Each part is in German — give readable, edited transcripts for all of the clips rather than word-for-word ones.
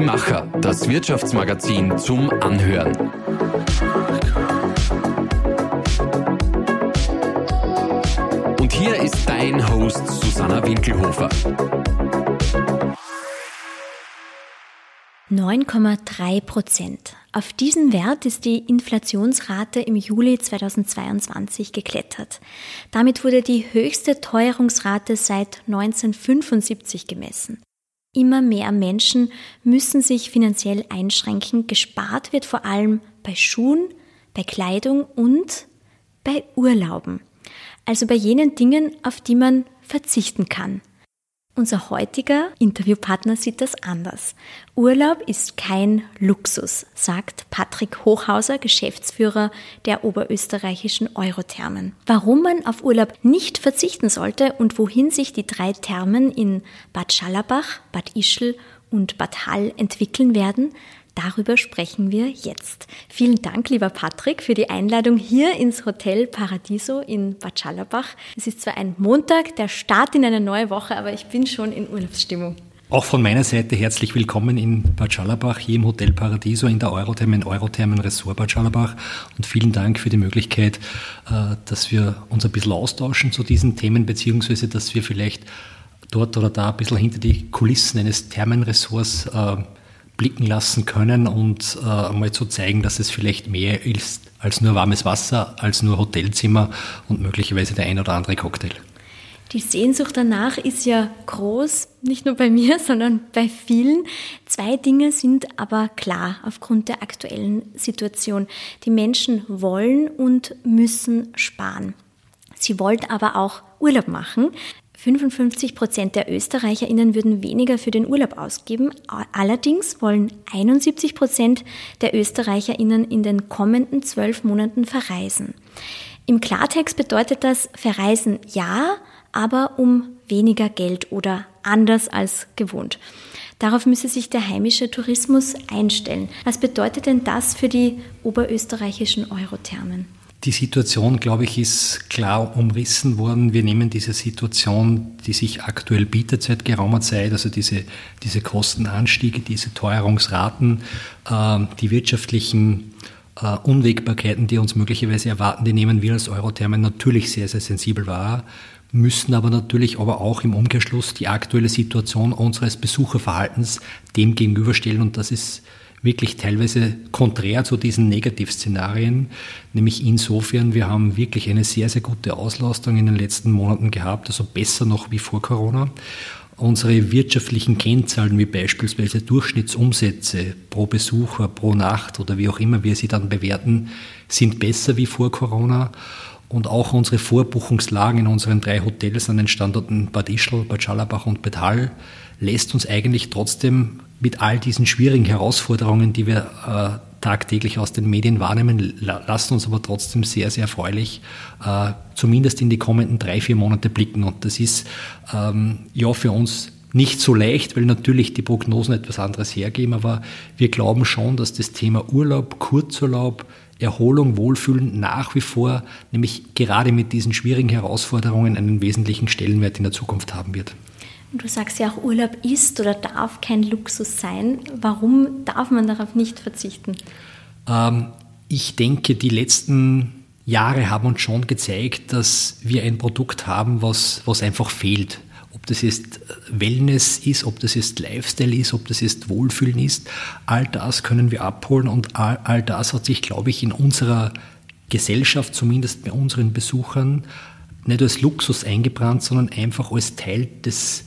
Die Macher, das Wirtschaftsmagazin zum Anhören. Und hier ist dein Host Susanna Winkelhofer. 9,3%. Auf diesen Wert ist die Inflationsrate im Juli 2022 geklettert. Damit wurde die höchste Teuerungsrate seit 1975 gemessen. Immer mehr Menschen müssen sich finanziell einschränken. Gespart wird vor allem bei Schuhen, bei Kleidung und bei Urlauben. Also bei jenen Dingen, auf die man verzichten kann. Unser heutiger Interviewpartner sieht das anders. Urlaub ist kein Luxus, sagt Patrick Hochhauser, Geschäftsführer der Oberösterreichischen Eurothermen. Warum man auf Urlaub nicht verzichten sollte und wohin sich die drei Thermen in Bad Schallerbach, Bad Ischl und Bad Hall entwickeln werden, darüber sprechen wir jetzt. Vielen Dank, lieber Patrick, für die Einladung hier ins Hotel Paradiso in Bad Schallerbach. Es ist zwar ein Montag, der Start in eine neue Woche, aber ich bin schon in Urlaubsstimmung. Auch von meiner Seite herzlich willkommen in Bad Schallerbach, hier im Hotel Paradiso in der Eurothermen Resort Bad Schallerbach. Und vielen Dank für die Möglichkeit, dass wir uns ein bisschen austauschen zu diesen Themen, beziehungsweise dass wir vielleicht dort oder da ein bisschen hinter die Kulissen eines Thermenresorts blicken lassen können und mal zu zeigen, dass es vielleicht mehr ist als nur warmes Wasser, als nur Hotelzimmer und möglicherweise der ein oder andere Cocktail. Die Sehnsucht danach ist ja groß, nicht nur bei mir, sondern bei vielen. Zwei Dinge sind aber klar aufgrund der aktuellen Situation. Die Menschen wollen und müssen sparen. Sie wollen aber auch Urlaub machen. 55% der ÖsterreicherInnen würden weniger für den Urlaub ausgeben. Allerdings wollen 71% der ÖsterreicherInnen in den kommenden 12 Monaten verreisen. Im Klartext bedeutet das Verreisen ja, aber um weniger Geld oder anders als gewohnt. Darauf müsse sich der heimische Tourismus einstellen. Was bedeutet denn das für die oberösterreichischen Eurothermen? Die Situation, glaube ich, ist klar umrissen worden. Wir nehmen diese Situation, die sich aktuell bietet seit geraumer Zeit, also diese Kostenanstiege, diese Teuerungsraten, die wirtschaftlichen Unwägbarkeiten, die uns möglicherweise erwarten, die nehmen wir als Eurothermen natürlich sehr, sehr sensibel wahr, müssen aber natürlich auch im Umkehrschluss die aktuelle Situation unseres Besucherverhaltens dem gegenüberstellen, und das ist wirklich teilweise konträr zu diesen Negativszenarien, nämlich insofern, wir haben wirklich eine sehr, sehr gute Auslastung in den letzten Monaten gehabt, also besser noch wie vor Corona. Unsere wirtschaftlichen Kennzahlen, wie beispielsweise Durchschnittsumsätze pro Besucher, pro Nacht oder wie auch immer wir sie dann bewerten, sind besser wie vor Corona. Und auch unsere Vorbuchungslagen in unseren 3 Hotels an den Standorten Bad Ischl, Bad Schallerbach und Bad Hall lässt uns eigentlich trotzdem mit all diesen schwierigen Herausforderungen, die wir tagtäglich aus den Medien wahrnehmen, lassen uns aber trotzdem sehr, sehr erfreulich zumindest in die kommenden 3-4 Monate blicken. Und das ist ja für uns nicht so leicht, weil natürlich die Prognosen etwas anderes hergeben, aber wir glauben schon, dass das Thema Urlaub, Kurzurlaub, Erholung, Wohlfühlen nach wie vor, nämlich gerade mit diesen schwierigen Herausforderungen, einen wesentlichen Stellenwert in der Zukunft haben wird. Du sagst ja auch, Urlaub ist oder darf kein Luxus sein. Warum darf man darauf nicht verzichten? Ich denke, die letzten Jahre haben uns schon gezeigt, dass wir ein Produkt haben, was einfach fehlt. Ob das jetzt Wellness ist, ob das jetzt Lifestyle ist, ob das jetzt Wohlfühlen ist, all das können wir abholen, und all das hat sich, glaube ich, in unserer Gesellschaft, zumindest bei unseren Besuchern, nicht als Luxus eingebrannt, sondern einfach als Teil des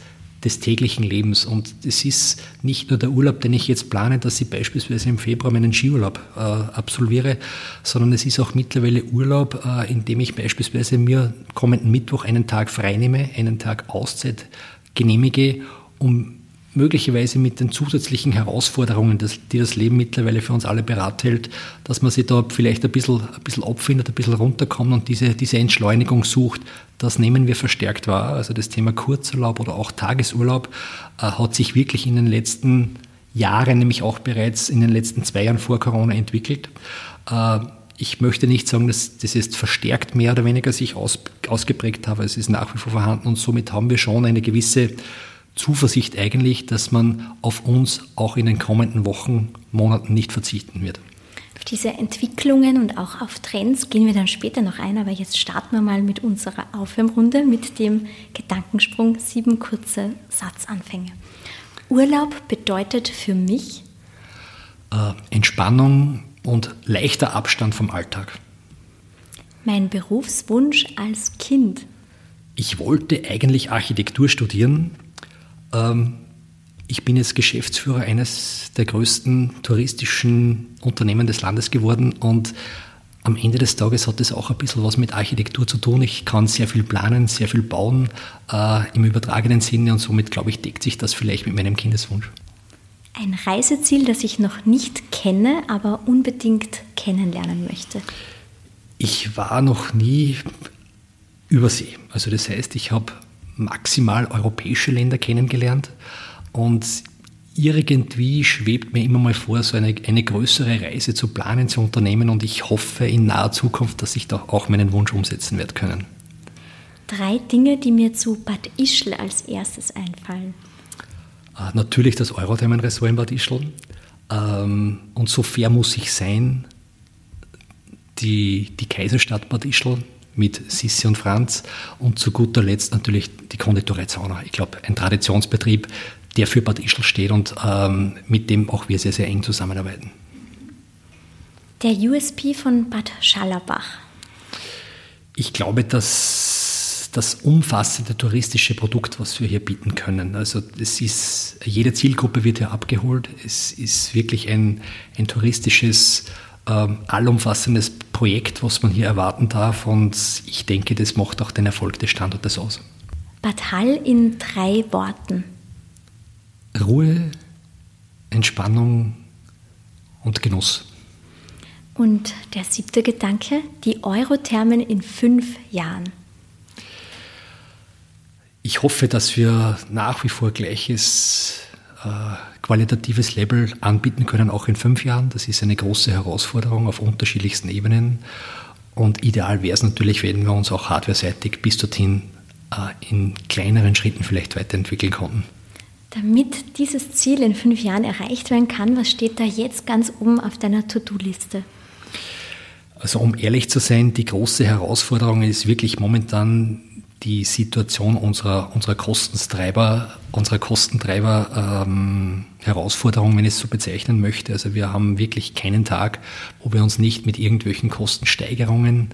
täglichen Lebens. Und es ist nicht nur der Urlaub, den ich jetzt plane, dass ich beispielsweise im Februar meinen Skiurlaub absolviere, sondern es ist auch mittlerweile Urlaub, in dem ich beispielsweise mir kommenden Mittwoch einen Tag frei nehme, einen Tag Auszeit genehmige, um möglicherweise mit den zusätzlichen Herausforderungen, die das Leben mittlerweile für uns alle bereithält, dass man sich da vielleicht ein bisschen abfindet, ein bisschen runterkommt und diese Entschleunigung sucht. Das nehmen wir verstärkt wahr. Also das Thema Kurzurlaub oder auch Tagesurlaub hat sich wirklich in den letzten Jahren, nämlich auch bereits in den letzten 2 Jahren vor Corona, entwickelt. Ich möchte nicht sagen, dass das jetzt verstärkt mehr oder weniger sich ausgeprägt hat, aber es ist nach wie vor vorhanden, und somit haben wir schon eine gewisse Zuversicht eigentlich, dass man auf uns auch in den kommenden Wochen, Monaten nicht verzichten wird. Auf diese Entwicklungen und auch auf Trends gehen wir dann später noch ein, aber jetzt starten wir mal mit unserer Aufwärmrunde mit dem Gedankensprung 7 kurze Satzanfänge. Urlaub bedeutet für mich Entspannung und leichter Abstand vom Alltag. Mein Berufswunsch als Kind. Ich wollte eigentlich Architektur studieren. Ich bin jetzt Geschäftsführer eines der größten touristischen Unternehmen des Landes geworden und am Ende des Tages hat das auch ein bisschen was mit Architektur zu tun. Ich kann sehr viel planen, sehr viel bauen im übertragenen Sinne und somit, glaube ich, deckt sich das vielleicht mit meinem Kindeswunsch. Ein Reiseziel, das ich noch nicht kenne, aber unbedingt kennenlernen möchte. Ich war noch nie übersee. Also das heißt, ich habe maximal europäische Länder kennengelernt und irgendwie schwebt mir immer mal vor, so eine größere Reise zu planen, zu unternehmen und ich hoffe in naher Zukunft, dass ich da auch meinen Wunsch umsetzen werde können. 3 Dinge, die mir zu Bad Ischl als erstes einfallen. Natürlich das Eurothermen-Resort in Bad Ischl und so fair muss ich sein, die Kaiserstadt Bad Ischl mit Sissi und Franz und zu guter Letzt natürlich die Konditorei Zauner. Ich glaube, ein Traditionsbetrieb, der für Bad Ischl steht und mit dem auch wir sehr, sehr eng zusammenarbeiten. Der USP von Bad Schallerbach? Ich glaube, dass das umfassende touristische Produkt, was wir hier bieten können, also es ist, jede Zielgruppe wird hier abgeholt, es ist wirklich ein touristisches allumfassendes Projekt, was man hier erwarten darf und ich denke, das macht auch den Erfolg des Standortes aus. Bad Hall in 3 Worten. Ruhe, Entspannung und Genuss. Und der 7. Gedanke, die Eurothermen in 5 Jahren. Ich hoffe, dass wir nach wie vor gleiches qualitatives Level anbieten können, auch in 5 Jahren. Das ist eine große Herausforderung auf unterschiedlichsten Ebenen. Und ideal wäre es natürlich, wenn wir uns auch hardwareseitig bis dorthin in kleineren Schritten vielleicht weiterentwickeln konnten. Damit dieses Ziel in 5 Jahren erreicht werden kann, was steht da jetzt ganz oben auf deiner To-Do-Liste? Also um ehrlich zu sein, die große Herausforderung ist wirklich momentan die Situation unserer Kostentreiber Herausforderung, wenn ich es so bezeichnen möchte. Also wir haben wirklich keinen Tag, wo wir uns nicht mit irgendwelchen Kostensteigerungen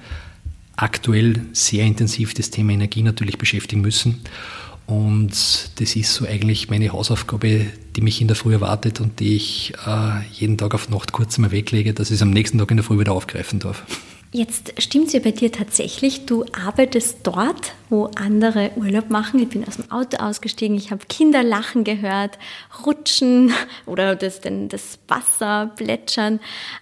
aktuell sehr intensiv das Thema Energie natürlich beschäftigen müssen. Und das ist so eigentlich meine Hausaufgabe, die mich in der Früh erwartet und die ich jeden Tag auf Nacht kurz mal weglege, dass ich es am nächsten Tag in der Früh wieder aufgreifen darf. Jetzt stimmt's ja bei dir tatsächlich. Du arbeitest dort, wo andere Urlaub machen. Ich bin aus dem Auto ausgestiegen, ich habe Kinder lachen gehört, rutschen oder das Wasser plätschern.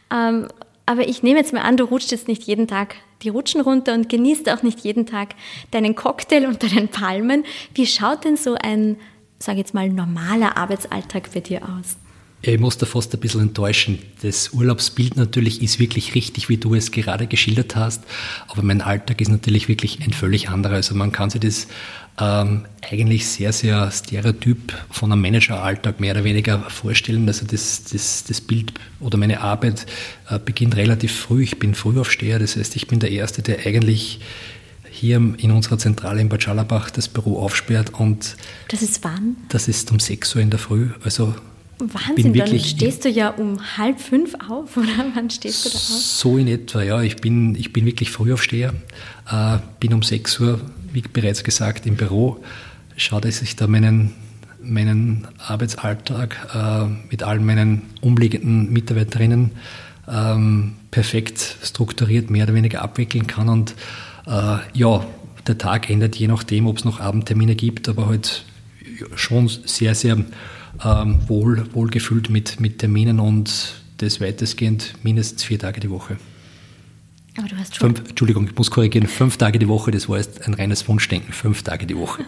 Aber ich nehme jetzt mal an, du rutschst jetzt nicht jeden Tag die Rutschen runter und genießt auch nicht jeden Tag deinen Cocktail unter den Palmen. Wie schaut denn so ein, sage jetzt mal, normaler Arbeitsalltag bei dir aus? Ich muss da fast ein bisschen enttäuschen. Das Urlaubsbild natürlich ist wirklich richtig, wie du es gerade geschildert hast, aber mein Alltag ist natürlich wirklich ein völlig anderer. Also man kann sich das eigentlich sehr, sehr stereotyp von einem Manageralltag mehr oder weniger vorstellen. Also das Bild oder meine Arbeit beginnt relativ früh. Ich bin Frühaufsteher, das heißt, ich bin der Erste, der eigentlich hier in unserer Zentrale in Bad Schallerbach das Büro aufsperrt. Und das ist wann? Das ist um 6 Uhr in der Früh, also Wahnsinn, dann stehst du ja um 4:30 auf, oder wann stehst du da auf? So in etwa, ja. Ich bin wirklich Frühaufsteher, bin um 6 Uhr, wie bereits gesagt, im Büro, schaue, dass ich da meinen Arbeitsalltag mit all meinen umliegenden Mitarbeiterinnen perfekt strukturiert mehr oder weniger abwickeln kann. Und ja, der Tag endet je nachdem, ob es noch Abendtermine gibt, aber halt schon sehr, sehr wohl gefüllt mit Terminen und das weitestgehend mindestens 4 Tage die Woche. Aber du hast schon 5, Entschuldigung, ich muss korrigieren, 5 Tage die Woche, das war jetzt ein reines Wunschdenken, 5 Tage die Woche.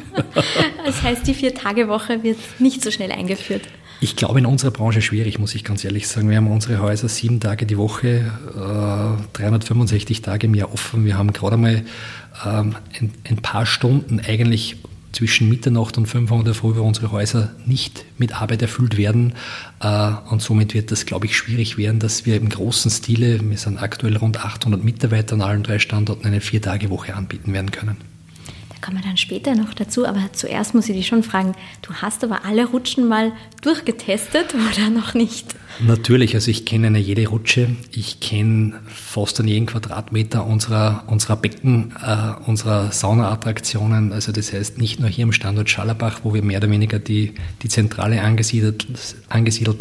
Das heißt, die 4-Tage-Woche wird nicht so schnell eingeführt. Ich glaube, in unserer Branche schwierig, muss ich ganz ehrlich sagen. Wir haben unsere Häuser 7 Tage die Woche, 365 Tage im Jahr offen. Wir haben gerade mal ein paar Stunden eigentlich zwischen Mitternacht und 5 Uhr in der Früh unsere Häuser nicht mit Arbeit erfüllt werden. Und somit wird das, glaube ich, schwierig werden, dass wir im großen Stile, wir sind aktuell rund 800 Mitarbeiter an allen 3 Standorten, eine 4-Tage-Woche anbieten werden können. Da kommen wir dann später noch dazu, aber zuerst muss ich dich schon fragen, du hast aber alle Rutschen mal durchgetestet oder noch nicht? Natürlich, also ich kenne jede Rutsche, ich kenne fast an jeden Quadratmeter unserer Becken, unserer Saunaattraktionen, also das heißt nicht nur hier im Standort Schallerbach, wo wir mehr oder weniger die Zentrale angesiedelt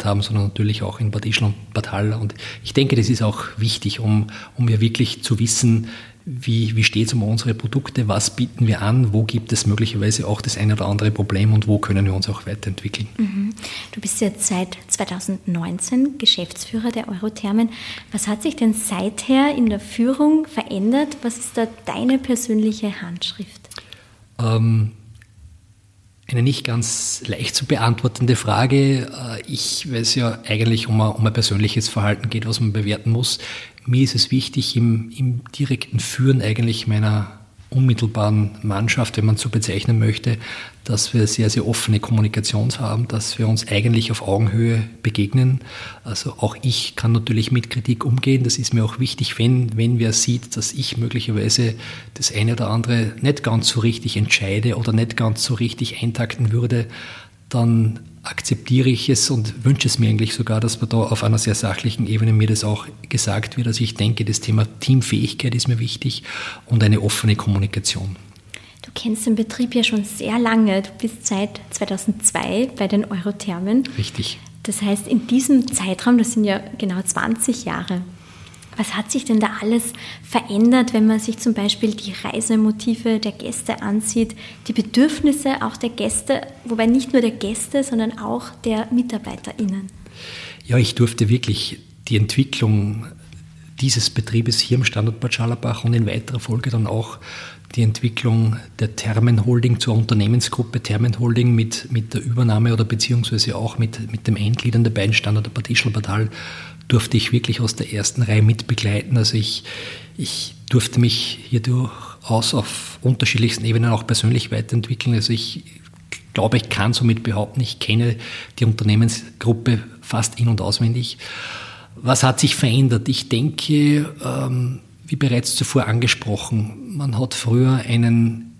haben, sondern natürlich auch in Bad Ischl und Bad Hall, und ich denke, das ist auch wichtig, um ja wirklich zu wissen, wie steht es um unsere Produkte, was bieten wir an, wo gibt es möglicherweise auch das ein oder andere Problem und wo können wir uns auch weiterentwickeln. Mhm. Du bist jetzt seit 2019 Geschäftsführer der Eurothermen. Was hat sich denn seither in der Führung verändert? Was ist da deine persönliche Handschrift? Eine nicht ganz leicht zu beantwortende Frage. Weil es ja eigentlich um ein persönliches Verhalten geht, was man bewerten muss. Mir ist es wichtig, im direkten Führen eigentlich meiner unmittelbaren Mannschaft, wenn man so bezeichnen möchte, dass wir sehr, sehr offene Kommunikation haben, dass wir uns eigentlich auf Augenhöhe begegnen. Also auch ich kann natürlich mit Kritik umgehen. Das ist mir auch wichtig, wenn wer sieht, dass ich möglicherweise das eine oder andere nicht ganz so richtig entscheide oder nicht ganz so richtig eintakten würde, dann akzeptiere ich es und wünsche es mir eigentlich sogar, dass man da auf einer sehr sachlichen Ebene mir das auch gesagt wird. Also ich denke, das Thema Teamfähigkeit ist mir wichtig und eine offene Kommunikation. Du kennst den Betrieb ja schon sehr lange. Du bist seit 2002 bei den Eurothermen. Richtig. Das heißt, in diesem Zeitraum, das sind ja genau 20 Jahre, was hat sich denn da alles verändert, wenn man sich zum Beispiel die Reisemotive der Gäste ansieht, die Bedürfnisse auch der Gäste, wobei nicht nur der Gäste, sondern auch der MitarbeiterInnen? Ja, ich durfte wirklich die Entwicklung dieses Betriebes hier im Standort Bad Schallerbach und in weiterer Folge dann auch die Entwicklung der Thermenholding zur Unternehmensgruppe Thermenholding mit der Übernahme oder beziehungsweise auch mit dem Eingliedern der beiden Standorte Bad Ischl und Bad Hall durfte ich wirklich aus der ersten Reihe mitbegleiten. Also ich durfte mich hier durchaus auf unterschiedlichsten Ebenen auch persönlich weiterentwickeln. Also ich glaube, ich kann somit behaupten, ich kenne die Unternehmensgruppe fast in- und auswendig. Was hat sich verändert? Ich denke, wie bereits zuvor angesprochen, man hat früher einen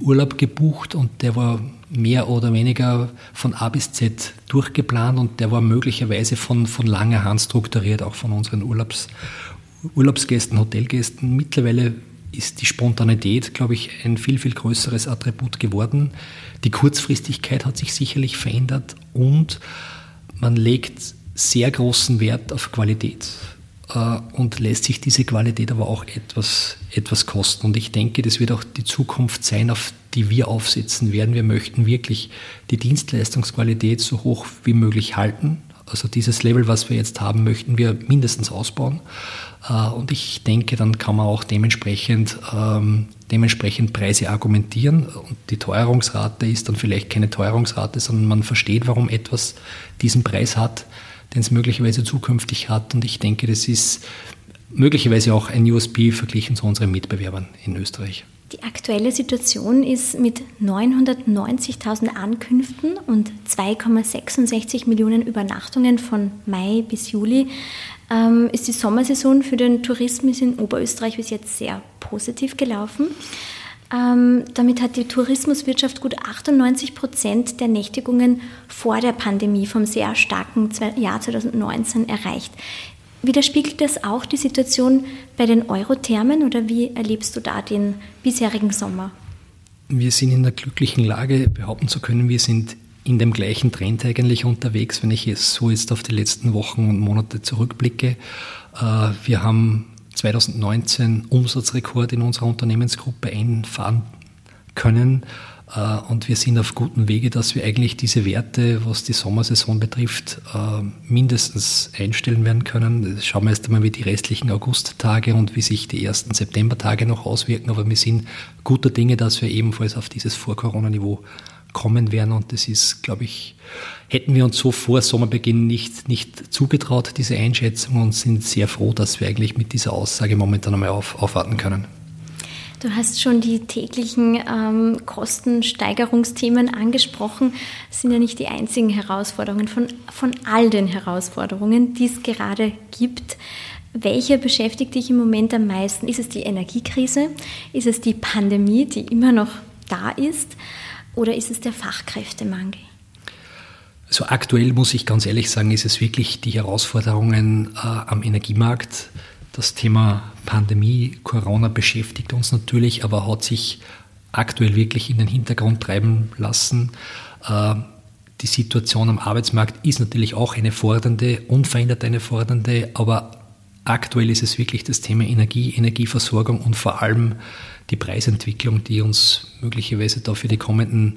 Urlaub gebucht und der war mehr oder weniger von A bis Z durchgeplant und der war möglicherweise von langer Hand strukturiert, auch von unseren Urlaubsgästen, Hotelgästen. Mittlerweile ist die Spontanität, glaube ich, ein viel, viel größeres Attribut geworden. Die Kurzfristigkeit hat sich sicherlich verändert und man legt sehr großen Wert auf Qualität und lässt sich diese Qualität aber auch etwas kosten. Und ich denke, das wird auch die Zukunft sein, auf die wir aufsetzen werden. Wir möchten wirklich die Dienstleistungsqualität so hoch wie möglich halten. Also dieses Level, was wir jetzt haben, möchten wir mindestens ausbauen. Und ich denke, dann kann man auch dementsprechend Preise argumentieren. Und die Teuerungsrate ist dann vielleicht keine Teuerungsrate, sondern man versteht, warum etwas diesen Preis hat, den es möglicherweise zukünftig hat. Und ich denke, das ist möglicherweise auch ein USP verglichen zu unseren Mitbewerbern in Österreich. Die aktuelle Situation ist mit 990.000 Ankünften und 2,66 Millionen Übernachtungen von Mai bis Juli. Ist die Sommersaison für den Tourismus in Oberösterreich bis jetzt sehr positiv gelaufen. Damit hat die Tourismuswirtschaft gut 98% der Nächtigungen vor der Pandemie vom sehr starken Jahr 2019 erreicht. Widerspiegelt das auch die Situation bei den Eurothermen oder wie erlebst du da den bisherigen Sommer? Wir sind in der glücklichen Lage, behaupten zu können, wir sind in dem gleichen Trend eigentlich unterwegs, wenn ich jetzt auf die letzten Wochen und Monate zurückblicke. Wir haben 2019 Umsatzrekord in unserer Unternehmensgruppe einfahren können und wir sind auf gutem Wege, dass wir eigentlich diese Werte, was die Sommersaison betrifft, mindestens einstellen werden können. Schauen wir erst einmal, wie die restlichen Augusttage und wie sich die ersten Septembertage noch auswirken, aber wir sind guter Dinge, dass wir ebenfalls auf dieses Vor-Corona-Niveau kommen werden und das ist, glaube ich, hätten wir uns so vor Sommerbeginn nicht zugetraut, diese Einschätzung, und sind sehr froh, dass wir eigentlich mit dieser Aussage momentan einmal aufwarten können. Du hast schon die täglichen Kostensteigerungsthemen angesprochen. Das sind ja nicht die einzigen Herausforderungen von all den Herausforderungen, die es gerade gibt. Welche beschäftigt dich im Moment am meisten? Ist es die Energiekrise? Ist es die Pandemie, die immer noch da ist? Oder ist es der Fachkräftemangel? Also aktuell muss ich ganz ehrlich sagen, ist es wirklich die Herausforderungen am Energiemarkt. Das Thema Pandemie, Corona beschäftigt uns natürlich, aber hat sich aktuell wirklich in den Hintergrund treiben lassen. Die Situation am Arbeitsmarkt ist natürlich auch eine fordernde, unverändert eine fordernde, aber aktuell ist es wirklich das Thema Energie, Energieversorgung und vor allem die Preisentwicklung, die uns möglicherweise da für die kommenden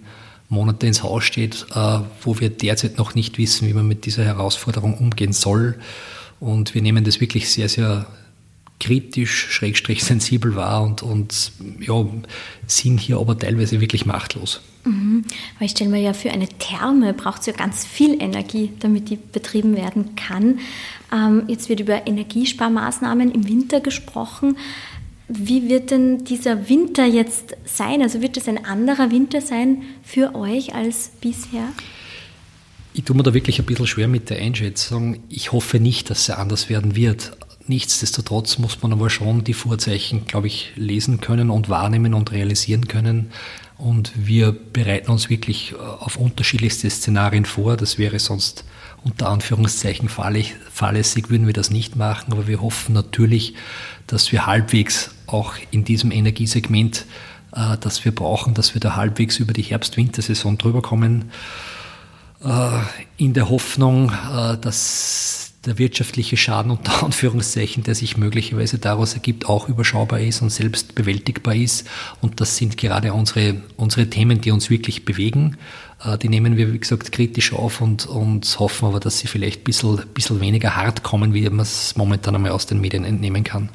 Monate ins Haus steht, wo wir derzeit noch nicht wissen, wie man mit dieser Herausforderung umgehen soll. Und wir nehmen das wirklich sehr, sehr kritisch, schrägstrich sensibel wahr und ja, sind hier aber teilweise wirklich machtlos. Mhm. Weil ich stelle mir ja, für eine Therme braucht es ja ganz viel Energie, damit die betrieben werden kann. Jetzt wird über Energiesparmaßnahmen im Winter gesprochen. Wie wird denn dieser Winter jetzt sein? Also wird es ein anderer Winter sein für euch als bisher? Ich tue mir da wirklich ein bisschen schwer mit der Einschätzung. Ich hoffe nicht, dass er anders werden wird. Nichtsdestotrotz muss man aber schon die Vorzeichen, glaube ich, lesen können und wahrnehmen und realisieren können. Und wir bereiten uns wirklich auf unterschiedlichste Szenarien vor. Das wäre sonst unter Anführungszeichen fahrlässig, würden wir das nicht machen. Aber wir hoffen natürlich, dass wir halbwegs auch in diesem Energiesegment, das wir brauchen, dass wir da halbwegs über die Herbst-Wintersaison drüber kommen. In der Hoffnung, dass der wirtschaftliche Schaden unter Anführungszeichen, der sich möglicherweise daraus ergibt, auch überschaubar ist und selbst bewältigbar ist. Und das sind gerade unsere Themen, die uns wirklich bewegen. Die nehmen wir, wie gesagt, kritisch auf und hoffen aber, dass sie vielleicht ein bisschen weniger hart kommen, wie man es momentan einmal aus den Medien entnehmen kann.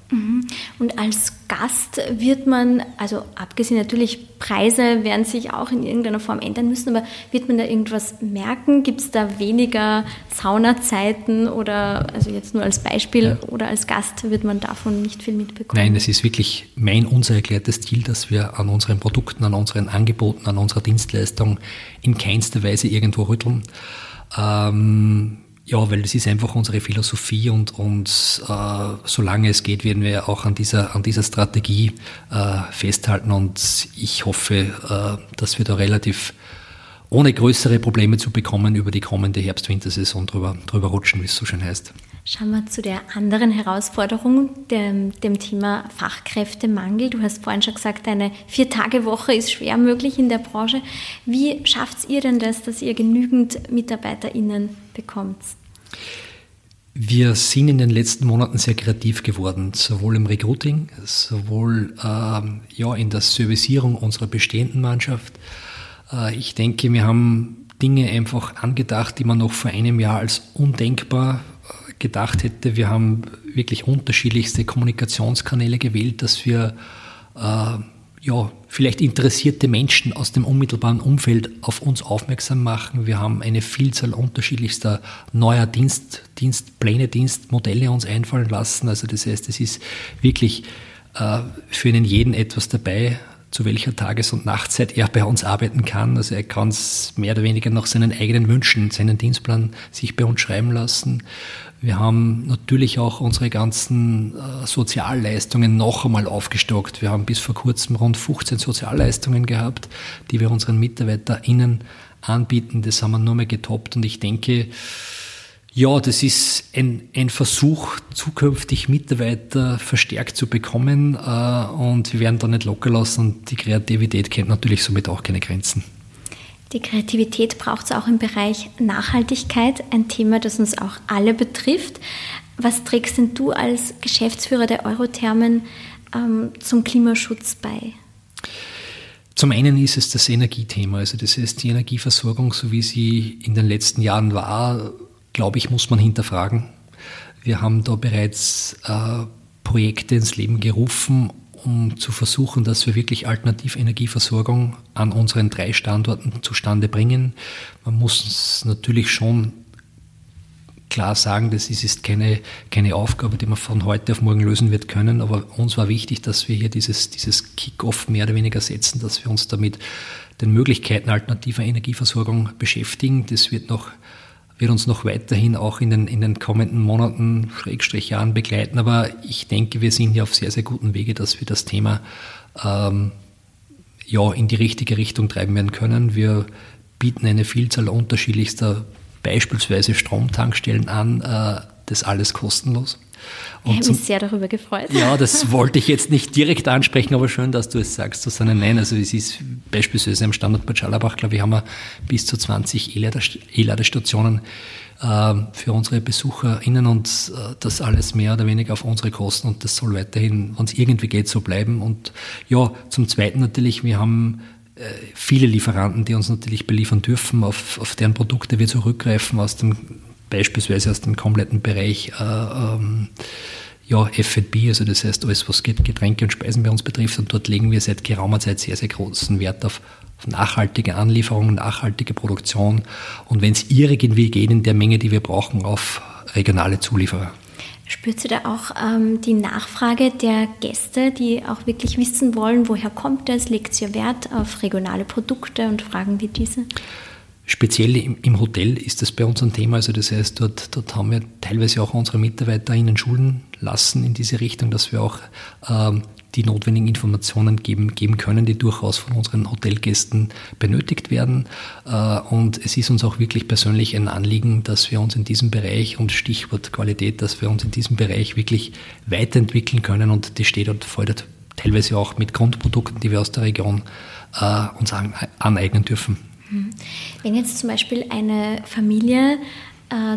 Und als Gast wird man, also abgesehen natürlich, Preise werden sich auch in irgendeiner Form ändern müssen, aber wird man da irgendwas merken? Gibt es da weniger Saunazeiten oder, also jetzt nur als Beispiel, ja, oder als Gast wird man davon nicht viel mitbekommen? Nein, es ist wirklich unser erklärtes Ziel, dass wir an unseren Produkten, an unseren Angeboten, an unserer Dienstleistung in keinster Weise irgendwo rütteln. Ja, weil das ist einfach unsere Philosophie und solange es geht, werden wir auch an dieser Strategie festhalten und ich hoffe, dass wir da relativ ohne größere Probleme zu bekommen über die kommende Herbst-Wintersaison drüber rutschen, wie es so schön heißt. Schauen wir zu der anderen Herausforderung, dem Thema Fachkräftemangel. Du hast vorhin schon gesagt, eine 4-Tage-Woche ist schwer möglich in der Branche. Wie schafft ihr denn das, dass ihr genügend MitarbeiterInnen bekommt? Wir sind in den letzten Monaten sehr kreativ geworden, sowohl im Recruiting, sowohl in der Servicierung unserer bestehenden Mannschaft. Ich denke, wir haben Dinge einfach angedacht, die man noch vor einem Jahr als undenkbar gedacht hätte. Wir haben wirklich unterschiedlichste Kommunikationskanäle gewählt, dass wir vielleicht interessierte Menschen aus dem unmittelbaren Umfeld auf uns aufmerksam machen. Wir haben eine Vielzahl unterschiedlichster neuer Dienstpläne, Dienstmodelle uns einfallen lassen. Also das heißt, es ist wirklich für jeden etwas dabei, zu welcher Tages- und Nachtzeit er bei uns arbeiten kann. Also er kann es mehr oder weniger nach seinen eigenen Wünschen, seinen Dienstplan sich bei uns schreiben lassen. Wir haben natürlich auch unsere ganzen Sozialleistungen noch einmal aufgestockt. Wir haben bis vor kurzem rund 15 Sozialleistungen gehabt, die wir unseren MitarbeiterInnen anbieten. Das haben wir nur mehr getoppt und ich denke, ja, das ist ein Versuch, zukünftig Mitarbeiter verstärkt zu bekommen und wir werden da nicht locker lassen und die Kreativität kennt natürlich somit auch keine Grenzen. Die Kreativität braucht es auch im Bereich Nachhaltigkeit, ein Thema, das uns auch alle betrifft. Was trägst denn du als Geschäftsführer der Eurothermen zum Klimaschutz bei? Zum einen ist es das Energiethema, also das heißt die Energieversorgung, so wie sie in den letzten Jahren war, glaube ich, muss man hinterfragen. Wir haben da bereits Projekte ins Leben gerufen, um zu versuchen, dass wir wirklich Alternativenergieversorgung an unseren 3 Standorten zustande bringen. Man muss natürlich schon klar sagen, das ist jetzt keine Aufgabe, die man von heute auf morgen lösen wird können, aber uns war wichtig, dass wir hier dieses Kick-Off mehr oder weniger setzen, dass wir uns damit den Möglichkeiten alternativer Energieversorgung beschäftigen. Das wird uns noch weiterhin auch in den kommenden Monaten, Jahren begleiten, aber ich denke, wir sind hier auf sehr, sehr guten Wege, dass wir das Thema in die richtige Richtung treiben werden können. Wir bieten eine Vielzahl unterschiedlichster, beispielsweise Stromtankstellen an, das alles kostenlos. Und ich habe mich sehr darüber gefreut. Ja, das wollte ich jetzt nicht direkt ansprechen, aber schön, dass du es sagst, Susanne. Nein, also es ist beispielsweise am Standort Bad Schallerbach, glaube ich, haben wir bis zu 20 E-Ladestationen für unsere BesucherInnen und das alles mehr oder weniger auf unsere Kosten, und das soll weiterhin, wenn es irgendwie geht, so bleiben. Und ja, zum Zweiten natürlich, wir haben viele Lieferanten, die uns natürlich beliefern dürfen, auf deren Produkte wir zurückgreifen, beispielsweise aus dem kompletten Bereich F&B, also das heißt alles, was Getränke und Speisen bei uns betrifft, und dort legen wir seit geraumer Zeit sehr, sehr großen Wert auf nachhaltige Anlieferungen, nachhaltige Produktion und, wenn es irgendwie geht, in der Menge, die wir brauchen, auf regionale Zulieferer. Spürt ihr da auch die Nachfrage der Gäste, die auch wirklich wissen wollen, woher kommt das, legt ihr Wert auf regionale Produkte und Fragen wie diese? Speziell im Hotel ist das bei uns ein Thema, also das heißt, dort haben wir teilweise auch unsere MitarbeiterInnen schulen lassen in diese Richtung, dass wir auch die notwendigen Informationen geben können, die durchaus von unseren Hotelgästen benötigt werden. Und es ist uns auch wirklich persönlich ein Anliegen, dass wir uns in diesem Bereich, und Stichwort Qualität, dass wir uns in diesem Bereich wirklich weiterentwickeln können, und das steht und fällt teilweise auch mit Grundprodukten, die wir aus der Region uns aneignen dürfen. Wenn jetzt zum Beispiel eine Familie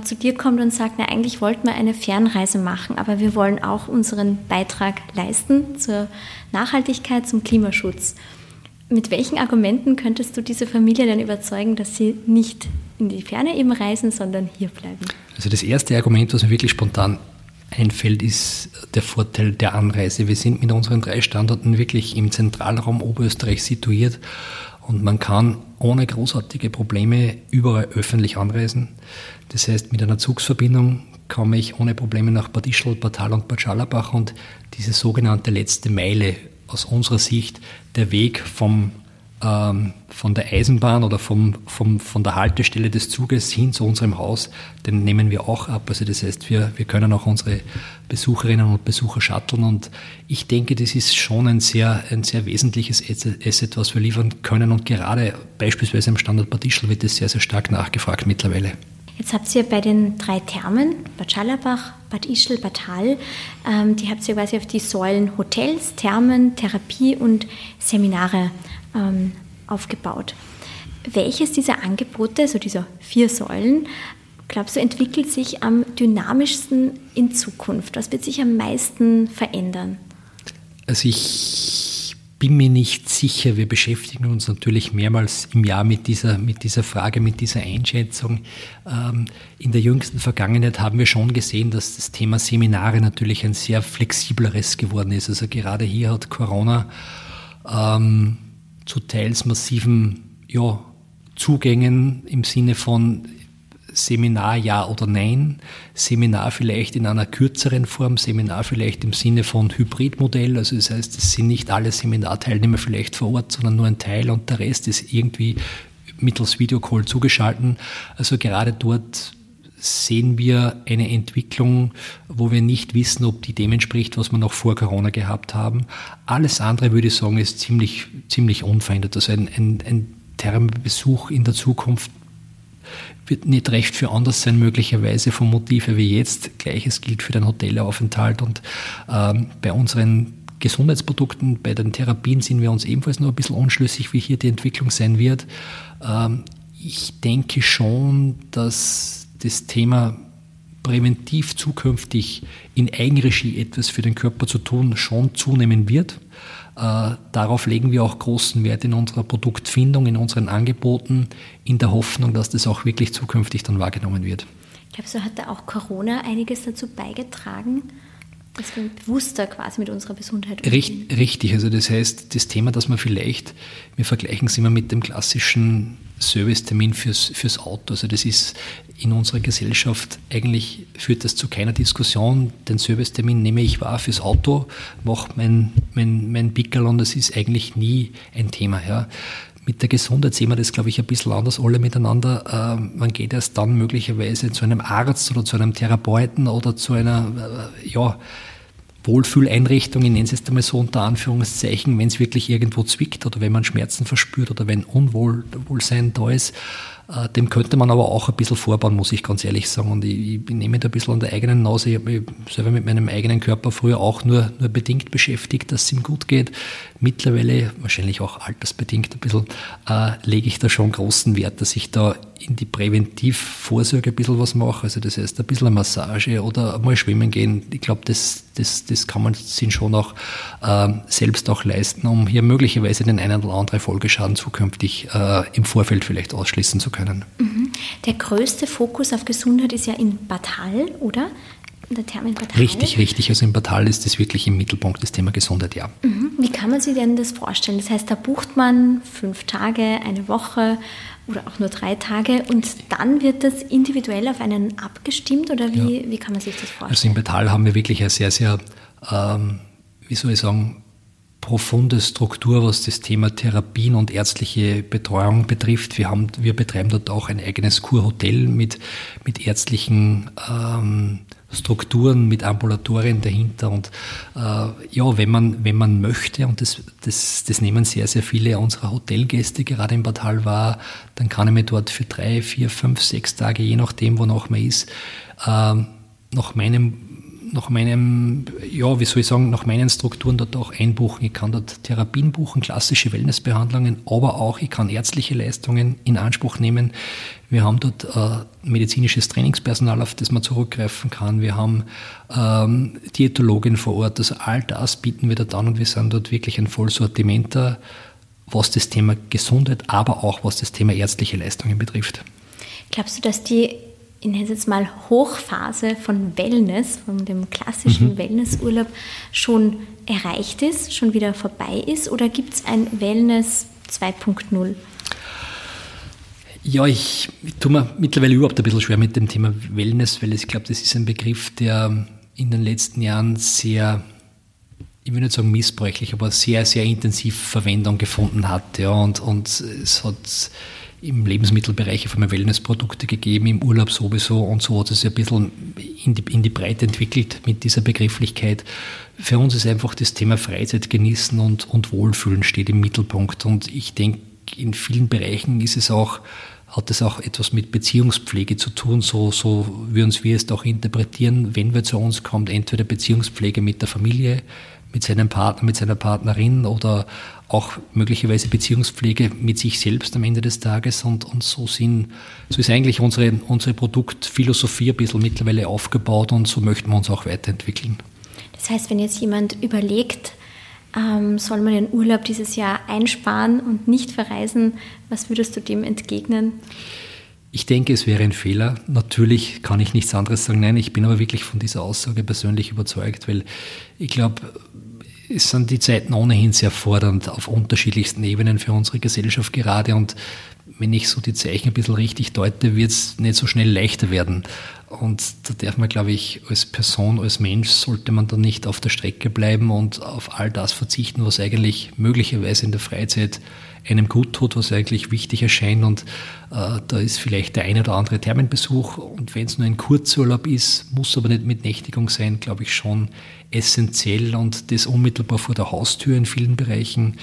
zu dir kommt und sagt, eigentlich wollten wir eine Fernreise machen, aber wir wollen auch unseren Beitrag leisten zur Nachhaltigkeit, zum Klimaschutz. Mit welchen Argumenten könntest du diese Familie denn überzeugen, dass sie nicht in die Ferne eben reisen, sondern hier bleiben? Also das erste Argument, was mir wirklich spontan einfällt, ist der Vorteil der Anreise. Wir sind mit unseren 3 Standorten wirklich im Zentralraum Oberösterreich situiert. Und man kann ohne großartige Probleme überall öffentlich anreisen. Das heißt, mit einer Zugsverbindung komme ich ohne Probleme nach Bad Ischl, Bad Hall und Bad Schallerbach. Und diese sogenannte letzte Meile, aus unserer Sicht der Weg von der Eisenbahn oder von der Haltestelle des Zuges hin zu unserem Haus, den nehmen wir auch ab. Also das heißt, wir können auch unsere Besucherinnen und Besucher shutteln, und ich denke, das ist schon ein sehr wesentliches Asset, was wir liefern können, und gerade beispielsweise am Standort Bad Ischl wird das sehr, sehr stark nachgefragt mittlerweile. Jetzt habt ihr bei den 3 Thermen, Bad Schallerbach, Bad Ischl, Bad Hall, die habt ihr quasi auf die Säulen Hotels, Thermen, Therapie und Seminare aufgebaut. Welches dieser Angebote, also dieser 4 Säulen, glaubst du, entwickelt sich am dynamischsten in Zukunft? Was wird sich am meisten verändern? Also ich bin mir nicht sicher. Wir beschäftigen uns natürlich mehrmals im Jahr mit dieser Frage, mit dieser Einschätzung. In der jüngsten Vergangenheit haben wir schon gesehen, dass das Thema Seminare natürlich ein sehr flexibleres geworden ist. Also gerade hier hat Corona zu teils massiven Zugängen im Sinne von Seminar ja oder nein, Seminar vielleicht in einer kürzeren Form, Seminar vielleicht im Sinne von Hybridmodell, also das heißt, es sind nicht alle Seminarteilnehmer vielleicht vor Ort, sondern nur ein Teil, und der Rest ist irgendwie mittels Videocall zugeschalten. Also gerade dort sehen wir eine Entwicklung, wo wir nicht wissen, ob die dem entspricht, was wir noch vor Corona gehabt haben. Alles andere, würde ich sagen, ist ziemlich, ziemlich unverändert. Also ein Thermenbesuch in der Zukunft wird nicht recht für anders sein, möglicherweise vom Motiv her wie jetzt. Gleiches gilt für den Hotelaufenthalt, und bei unseren Gesundheitsprodukten, bei den Therapien sind wir uns ebenfalls noch ein bisschen unschlüssig, wie hier die Entwicklung sein wird. Ich denke schon, dass das Thema präventiv zukünftig in Eigenregie etwas für den Körper zu tun schon zunehmen wird. Darauf legen wir auch großen Wert in unserer Produktfindung, in unseren Angeboten, in der Hoffnung, dass das auch wirklich zukünftig dann wahrgenommen wird. Ich glaube, so hat da auch Corona einiges dazu beigetragen, Dass wir bewusster quasi mit unserer Gesundheit umgehen. Richtig, also das heißt, das Thema, dass man vielleicht, wir vergleichen es immer mit dem klassischen Servicetermin fürs Auto. Also das ist in unserer Gesellschaft, eigentlich führt das zu keiner Diskussion. Den Servicetermin nehme ich wahr fürs Auto, mache mein Pickerl und das ist eigentlich nie ein Thema. Ja. Mit der Gesundheit sehen wir das, glaube ich, ein bisschen anders alle miteinander. Man geht erst dann möglicherweise zu einem Arzt oder zu einem Therapeuten oder zu einer Wohlfühleinrichtung, ich nenne es jetzt einmal so unter Anführungszeichen, wenn es wirklich irgendwo zwickt oder wenn man Schmerzen verspürt oder wenn Unwohlsein da ist. Dem könnte man aber auch ein bisschen vorbauen, muss ich ganz ehrlich sagen. Und ich nehme mich da ein bisschen an der eigenen Nase. Ich habe mich selber mit meinem eigenen Körper früher auch nur bedingt beschäftigt, dass es ihm gut geht. Mittlerweile, wahrscheinlich auch altersbedingt ein bisschen, lege ich da schon großen Wert, dass ich da in die Präventivvorsorge ein bisschen was mache. Also das heißt, ein bisschen eine Massage oder mal schwimmen gehen. Ich glaube, das kann man sich schon auch selbst auch leisten, um hier möglicherweise den einen oder anderen Folgeschaden zukünftig im Vorfeld vielleicht ausschließen zu können. Der größte Fokus auf Gesundheit ist ja in Bad Hall, oder? In der Therme in Bad Hall. Richtig. Also in Bad Hall ist das wirklich im Mittelpunkt, das Thema Gesundheit, ja. Wie kann man sich denn das vorstellen? Das heißt, da bucht man 5 Tage, eine Woche oder auch nur 3 Tage und dann wird das individuell auf einen abgestimmt oder wie kann man sich das vorstellen? Also in Bad Hall haben wir wirklich eine sehr, sehr, profunde Struktur, was das Thema Therapien und ärztliche Betreuung betrifft. Wir betreiben dort auch ein eigenes Kurhotel mit ärztlichen Strukturen, mit Ambulatorien dahinter. Und wenn man möchte, und das nehmen sehr, sehr viele unserer Hotelgäste gerade in Bad Hall wahr, dann kann ich mich dort für 3, 4, 5, 6 Tage, je nachdem, wonach man ist, nach meinen Strukturen dort auch einbuchen. Ich kann dort Therapien buchen, klassische Wellnessbehandlungen, aber auch ich kann ärztliche Leistungen in Anspruch nehmen. Wir haben dort medizinisches Trainingspersonal, auf das man zurückgreifen kann. Wir haben Diätologin vor Ort. Also all das bieten wir dort an und wir sind dort wirklich ein Vollsortimenter, was das Thema Gesundheit, aber auch was das Thema ärztliche Leistungen betrifft. Glaubst du, dass die Hochphase von Wellness, von dem klassischen Wellnessurlaub schon erreicht ist, schon wieder vorbei ist? Oder gibt es ein Wellness 2.0? Ja, ich tue mir mittlerweile überhaupt ein bisschen schwer mit dem Thema Wellness, weil ich glaube, das ist ein Begriff, der in den letzten Jahren sehr, ich will nicht sagen missbräuchlich, aber sehr, sehr intensiv Verwendung gefunden hat. Ja, und es hat im Lebensmittelbereich auf einmal Wellnessprodukte gegeben, im Urlaub sowieso und so hat es ja ein bisschen in die Breite entwickelt mit dieser Begrifflichkeit. Für uns ist einfach das Thema Freizeit genießen und Wohlfühlen steht im Mittelpunkt und ich denke, in vielen Bereichen hat es auch etwas mit Beziehungspflege zu tun, so würden wir es auch interpretieren, wenn wer zu uns kommt, entweder Beziehungspflege mit der Familie, mit seinem Partner, mit seiner Partnerin oder auch möglicherweise Beziehungspflege mit sich selbst am Ende des Tages und so ist eigentlich unsere Produktphilosophie ein bisschen mittlerweile aufgebaut und so möchten wir uns auch weiterentwickeln. Das heißt, wenn jetzt jemand überlegt, soll man den Urlaub dieses Jahr einsparen und nicht verreisen, was würdest du dem entgegnen? Ich denke, es wäre ein Fehler. Natürlich kann ich nichts anderes sagen. Nein, ich bin aber wirklich von dieser Aussage persönlich überzeugt, weil ich glaube, es sind die Zeiten ohnehin sehr fordernd auf unterschiedlichsten Ebenen für unsere Gesellschaft gerade. Und wenn ich so die Zeichen ein bisschen richtig deute, wird es nicht so schnell leichter werden. Und da darf man, glaube ich, als Person, als Mensch, sollte man da nicht auf der Strecke bleiben und auf all das verzichten, was eigentlich möglicherweise in der Freizeit einem gut tut, was eigentlich wichtig erscheint und da ist vielleicht der eine oder andere Thermenbesuch und wenn es nur ein Kurzurlaub ist, muss aber nicht mit Nächtigung sein, glaube ich schon essentiell und das unmittelbar vor der Haustür in vielen Bereichen,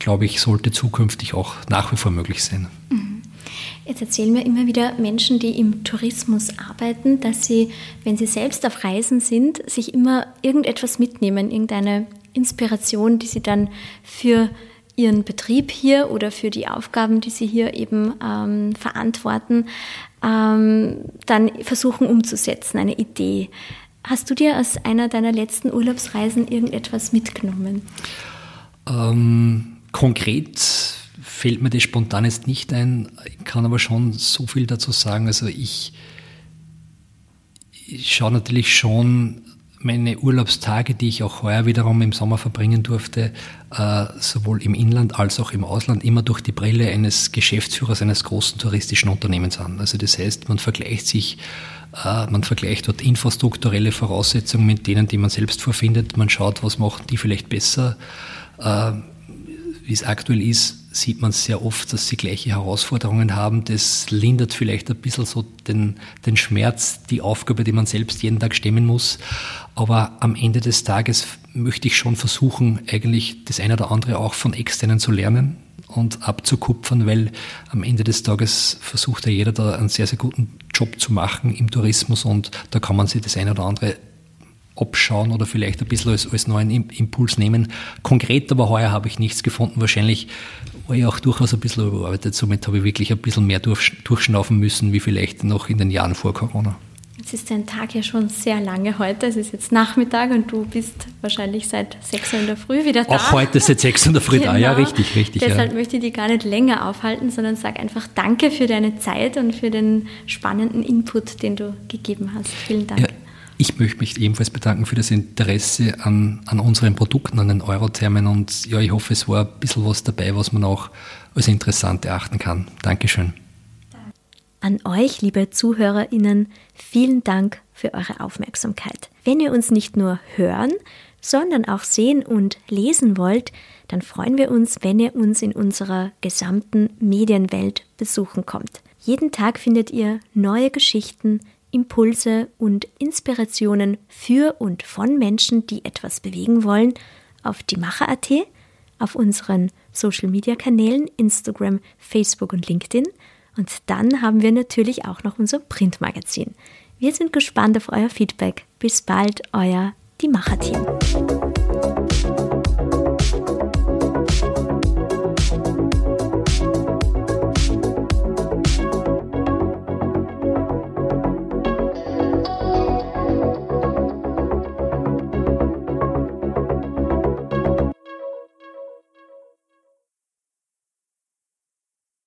glaube ich, sollte zukünftig auch nach wie vor möglich sein. Jetzt erzählen mir immer wieder Menschen, die im Tourismus arbeiten, dass sie, wenn sie selbst auf Reisen sind, sich immer irgendetwas mitnehmen, irgendeine Inspiration, die sie dann für ihren Betrieb hier oder für die Aufgaben, die sie hier eben verantworten, dann versuchen umzusetzen, eine Idee. Hast du dir aus einer deiner letzten Urlaubsreisen irgendetwas mitgenommen? Konkret fällt mir das spontan jetzt nicht ein, ich kann aber schon so viel dazu sagen. Also ich schaue natürlich schon meine Urlaubstage, die ich auch heuer wiederum im Sommer verbringen durfte, sowohl im Inland als auch im Ausland, immer durch die Brille eines Geschäftsführers eines großen touristischen Unternehmens an. Also das heißt, man vergleicht dort infrastrukturelle Voraussetzungen mit denen, die man selbst vorfindet. Man schaut, was machen die vielleicht besser. Wie es aktuell ist, sieht man sehr oft, dass sie gleiche Herausforderungen haben. Das lindert vielleicht ein bisschen so den Schmerz, die Aufgabe, die man selbst jeden Tag stemmen muss. Aber am Ende des Tages möchte ich schon versuchen, eigentlich das eine oder andere auch von Externen zu lernen und abzukupfern, weil am Ende des Tages versucht ja jeder da einen sehr, sehr guten Job zu machen im Tourismus und da kann man sich das eine oder andere abschauen oder vielleicht ein bisschen als neuen Impuls nehmen. Konkret aber heuer habe ich nichts gefunden. Wahrscheinlich war ich auch durchaus ein bisschen überarbeitet. Somit habe ich wirklich ein bisschen mehr durchschnaufen müssen, wie vielleicht noch in den Jahren vor Corona. Jetzt ist dein Tag ja schon sehr lange heute. Es ist jetzt Nachmittag und du bist wahrscheinlich seit 6 Uhr in der Früh wieder da. Auch heute seit 6 Uhr in der Früh genau. Da, ja, richtig. Deshalb möchte ich dich gar nicht länger aufhalten, sondern sag einfach Danke für deine Zeit und für den spannenden Input, den du gegeben hast. Vielen Dank. Ja. Ich möchte mich ebenfalls bedanken für das Interesse an unseren Produkten, an den Eurothermen und ja, ich hoffe, es war ein bisschen was dabei, was man auch als interessant erachten kann. Dankeschön. An euch, liebe ZuhörerInnen, vielen Dank für eure Aufmerksamkeit. Wenn ihr uns nicht nur hören, sondern auch sehen und lesen wollt, dann freuen wir uns, wenn ihr uns in unserer gesamten Medienwelt besuchen kommt. Jeden Tag findet ihr neue Geschichten, Impulse und Inspirationen für und von Menschen, die etwas bewegen wollen, auf dieMacher.at, auf unseren Social-Media-Kanälen Instagram, Facebook und LinkedIn. Und dann haben wir natürlich auch noch unser Printmagazin. Wir sind gespannt auf euer Feedback. Bis bald, euer dieMacher-Team.